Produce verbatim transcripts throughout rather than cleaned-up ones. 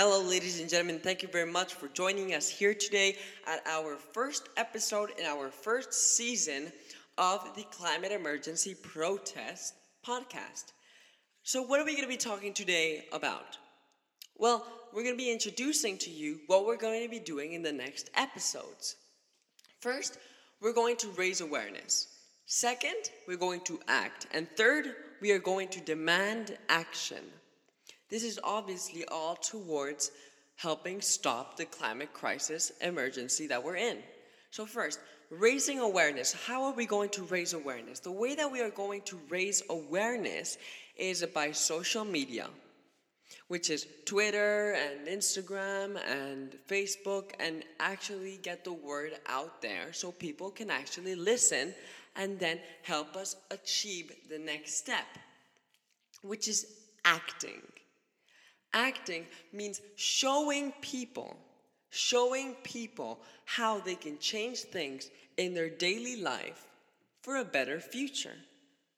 Hello, ladies and gentlemen. Thank you very much for joining us here today at our first episode in our first season of the Climate Emergency Protest podcast. So what are we going to be talking today about? Well, we're going to be introducing to you what we're going to be doing in the next episodes. First, we're going to raise awareness. Second, we're going to act. And third, we are going to demand action. This is obviously all towards helping stop the climate crisis emergency that we're in. So first, raising awareness. How are we going to raise awareness? The way that we are going to raise awareness is by social media, which is Twitter and Instagram and Facebook, and actually get the word out there so people can actually listen and then help us achieve the next step, which is acting. Acting means showing people, showing people how they can change things in their daily life for a better future.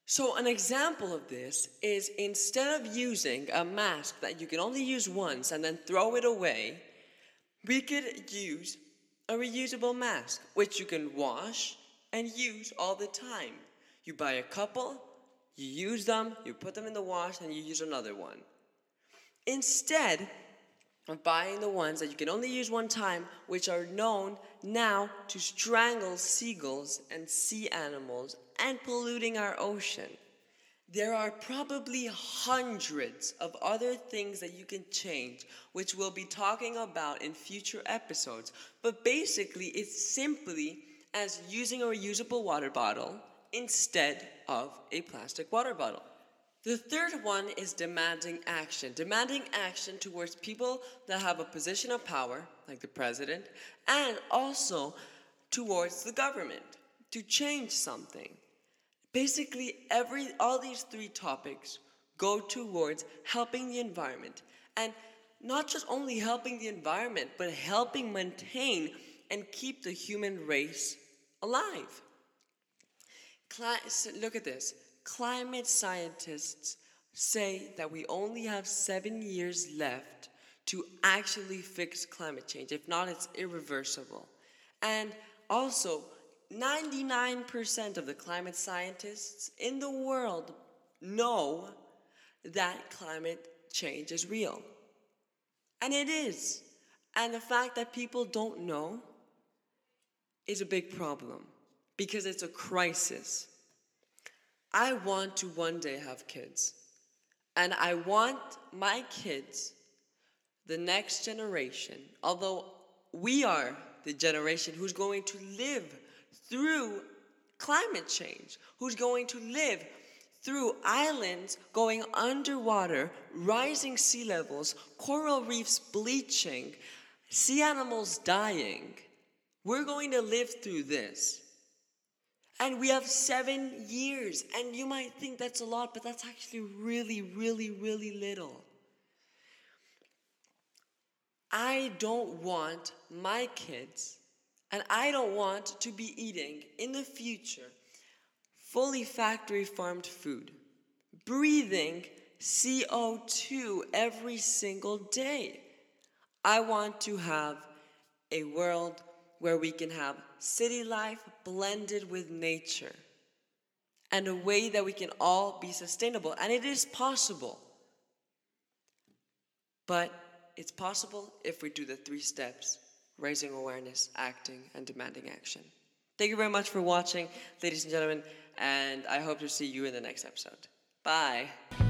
So an example of this is, instead of using a mask that you can only use once and then throw it away, we could use a reusable mask, which you can wash and use all the time. You buy a couple, you use them, you put them in the wash, and you use another one. Instead of buying the ones that you can only use one time, which are known now to strangle seagulls and sea animals and polluting our ocean. There are probably hundreds of other things that you can change, which we'll be talking about in future episodes. But basically, it's simply as using a reusable water bottle instead of a plastic water bottle. The third one is demanding action. Demanding action towards people that have a position of power, like the president, and also towards the government to change something. Basically, every all these three topics go towards helping the environment. And not just only helping the environment, but helping maintain and keep the human race alive. Cli- look at this. Climate scientists say that we only have seven years left to actually fix climate change. If not, it's irreversible. And also, ninety-nine percent of the climate scientists in the world know that climate change is real. And it is. And the fact that people don't know is a big problem because it's a crisis. I want to one day have kids. And I want my kids, the next generation, although we are the generation who's going to live through climate change, who's going to live through islands going underwater, rising sea levels, coral reefs bleaching, sea animals dying. We're going to live through this. And we have seven years. And you might think that's a lot, but that's actually really, really, really little. I don't want my kids, and I don't want to be eating in the future fully factory farmed food, breathing C O two every single day. I want to have a world where we can have city life blended with nature and a way that we can all be sustainable. And it is possible. But it's possible if we do the three steps: raising awareness, acting, and demanding action. Thank you very much for watching, ladies and gentlemen, and I hope to see you in the next episode. Bye.